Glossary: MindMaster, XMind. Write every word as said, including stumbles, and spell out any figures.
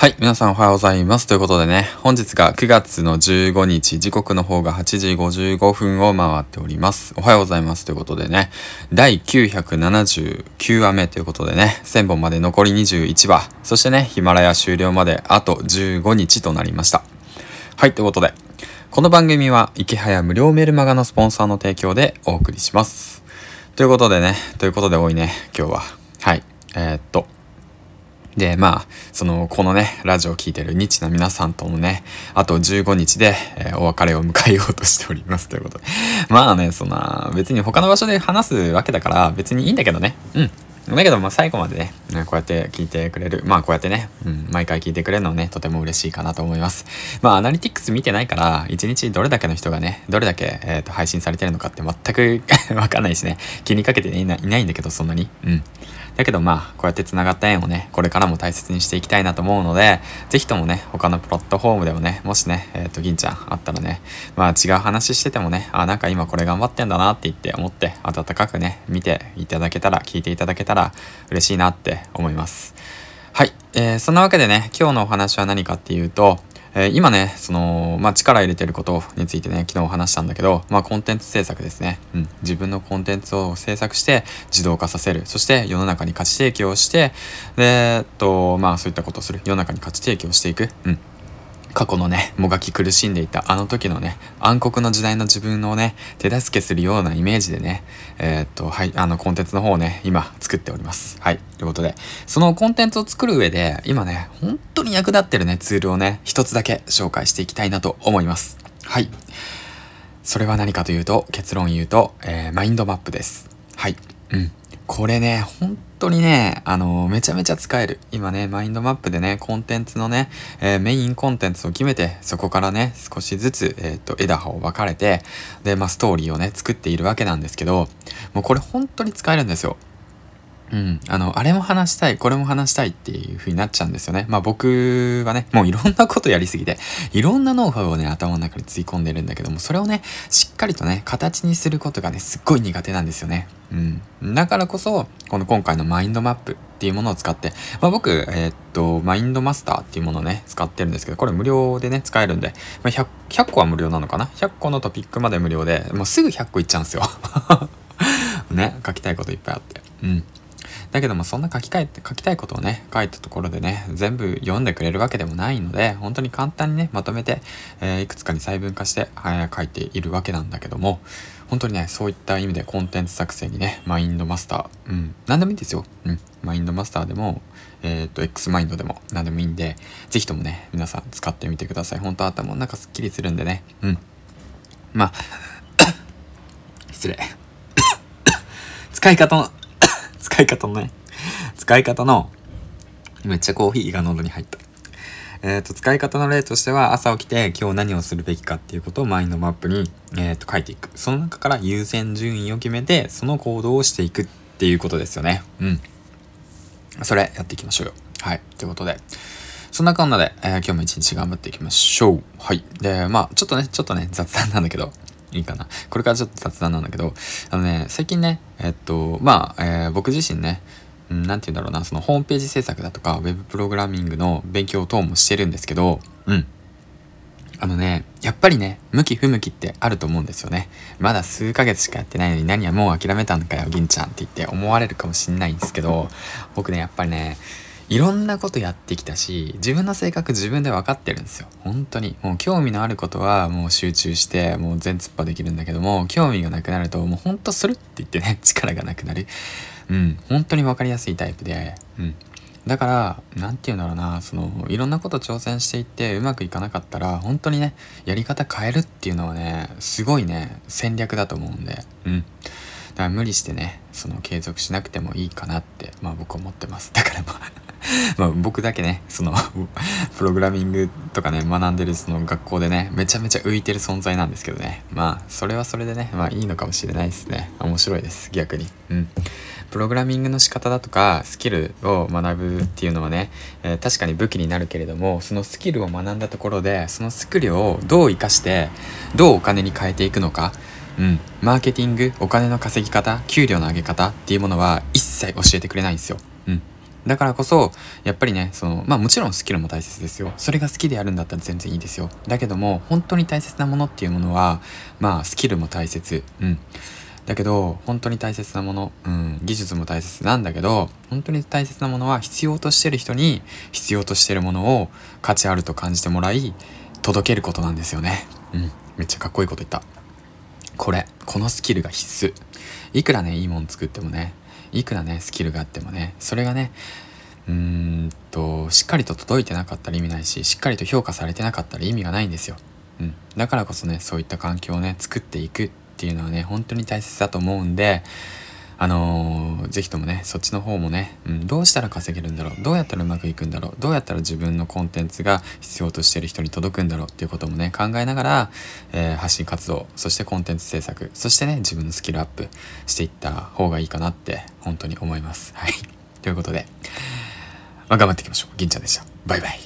はい、皆さんおはようございます。ということでね、本日がくがつのじゅうごにち、時刻の方がはちじごじゅうごふんを回っております。おはようございます。ということでね、だいきゅうひゃくななじゅうきゅうわめということでね、せんぼんまで残りにじゅういちわ、そしてね、ヒマラヤ終了まであとじゅうごにちとなりました。はい、ということで、この番組は池早無料メルマガのスポンサーの提供でお送りします。ということでね、ということで多いね、今日は。はい、えー、っと。で、まあ、その、このね、ラジオを聴いてるニッチな皆さんともね、あとじゅうごにちで、えー、お別れを迎えようとしておりますということで。まあね、そんな、別に他の場所で話すわけだから、別にいいんだけどね。うん。だけど、まあ、最後までね、こうやって聞いてくれる。まあ、こうやってね、うん、毎回聞いてくれるのはね、とても嬉しいかなと思います。まあ、アナリティクス見てないから、一日どれだけの人がね、どれだけ、えーと、配信されてるのかって全くわかんないしね、気にかけていない、いないんだけど、そんなに。うん。だけどまあ、こうやって繋がった縁をね、これからも大切にしていきたいなと思うので、ぜひともね、他のプラットフォームでもね、もしね、えっと、銀ちゃんあったらね、まあ違う話しててもね、あ、なんか今これ頑張ってんだなって言って思って、温かくね、見ていただけたら、聞いていただけたら嬉しいなって思います。はい、えー、そんなわけでね、今日のお話は何かっていうと、今ね、その、まあ、力入れてることについてね、昨日お話したんだけど、まあ、コンテンツ制作ですね。うん。自分のコンテンツを制作して、自動化させる。そして、世の中に価値提供して、で、えっと、まあ、そういったことをする。世の中に価値提供していく。うん。過去のね、もがき苦しんでいたあの時のね、暗黒の時代の自分をね、手助けするようなイメージでね、えー、っと、はい、あの、コンテンツの方をね、今、作っております。はい。ということで、そのコンテンツを作る上で、今ね、本当に役立ってるね、ツールをね、一つだけ紹介していきたいなと思います。はい。それは何かというと、結論言うと、えー、マインドマップです。はい。うん。これね、本当にね、あのー、めちゃめちゃ使える。今ね、マインドマップでね、コンテンツのね、えー、メインコンテンツを決めて、そこからね、少しずつ、えっと、枝葉を分かれて、で、まあ、ストーリーをね、作っているわけなんですけど、もうこれ本当に使えるんですよ。うん。あの、あれも話したい、これも話したいっていう風になっちゃうんですよね。まあ僕はね、もういろんなことやりすぎて、いろんなノウハウをね、頭の中につい込んでるんだけども、それをね、しっかりとね、形にすることがね、すっごい苦手なんですよね。うん。だからこそ、この今回のマインドマップっていうものを使って、まあ僕、えー、っと、マインドマスターっていうものをね、使ってるんですけど、これ無料でね、使えるんで、まあ、ひゃく、ひゃっこは無料なのかな ?ひゃっ 個のトピックまで無料で、もうすぐひゃっこいっちゃうんですよ。ね、書きたいこといっぱいあって。うん。だけどもそんな書き換えて書きたいことをね書いたところでね全部読んでくれるわけでもないので本当に簡単にねまとめて、えー、いくつかに細分化して、えー、書いているわけなんだけども本当にねそういった意味でコンテンツ作成にねマインドマスターうん何でもいいんですようんマインドマスターでもえっと X マインドでも何でもいいんでぜひともね皆さん使ってみてください。本当頭の中すっきりするんでねうんまあ失礼使い方の使い方のね、使い方の、めっちゃコーヒーが喉に入った。えっと、使い方の例としては、朝起きて今日何をするべきかっていうことをマインドマップに、えー、と書いていく。その中から優先順位を決めて、その行動をしていくっていうことですよね。うん。それ、やっていきましょうよ。はい。ということで。そんなこんなで、えー、今日も一日頑張っていきましょう。はい。で、まあちょっとね、ちょっとね、雑談なんだけど。いいかな。これからちょっと雑談なんだけど、あのね、最近ね、えっと、まあ、えー、僕自身ね、うん、なんて言うんだろうな、そのホームページ制作だとか、ウェブプログラミングの勉強等もしてるんですけど、うん。あのね、やっぱりね、向き不向きってあると思うんですよね。まだ数ヶ月しかやってないのに何はもう諦めたんかよ、銀ちゃんって言って思われるかもしんないんですけど、僕ね、やっぱりね、いろんなことやってきたし、自分の性格自分で分かってるんですよ。本当に。もう興味のあることはもう集中して、もう全突破できるんだけども、興味がなくなるともうほんとするって言ってね、力がなくなる。うん。本当に分かりやすいタイプで。うん。だから、なんて言うんだろうな、その、いろんなこと挑戦していってうまくいかなかったら、本当にね、やり方変えるっていうのはね、すごいね、戦略だと思うんで。うん。だから無理してね、その継続しなくてもいいかなって、まあ僕思ってます。だからまあまあ僕だけね、そのプログラミングとかね、学んでるその学校でね、めちゃめちゃ浮いてる存在なんですけどね。まあそれはそれでね、まあいいのかもしれないですね。面白いです、逆に。うん。プログラミングの仕方だとか、スキルを学ぶっていうのはね、えー、確かに武器になるけれども、そのスキルを学んだところで、そのスキルをどう生かして、どうお金に変えていくのか、うん、マーケティング、お金の稼ぎ方、給料の上げ方っていうものは一切教えてくれないんですよ。うん。だからこそやっぱりね、そのまあもちろんスキルも大切ですよ。それが好きでやるんだったら全然いいですよ。だけども本当に大切なものっていうものは、まあスキルも大切、うんだけど本当に大切なもの、うん、技術も大切なんだけど、本当に大切なものは必要としてる人に必要としてるものを価値あると感じてもらい届けることなんですよね。うん、めっちゃかっこいいこと言った。これこのスキルが必須。いくらねいいもん作ってもね、いくらねスキルがあってもね、それがねうーんとしっかりと届いてなかったら意味ないし、しっかりと評価されてなかったら意味がないんですよ。うん、だからこそねそういった環境をね作っていくっていうのはね本当に大切だと思うんで、あのー、ぜひともねそっちの方もね、うん、どうしたら稼げるんだろう、どうやったらうまくいくんだろう、どうやったら自分のコンテンツが必要としてる人に届くんだろうっていうこともね考えながら、えー、発信活動、そしてコンテンツ制作、そしてね自分のスキルアップしていった方がいいかなって本当に思います。はい、ということで、まあ、頑張っていきましょう。銀ちゃんでした。バイバイ。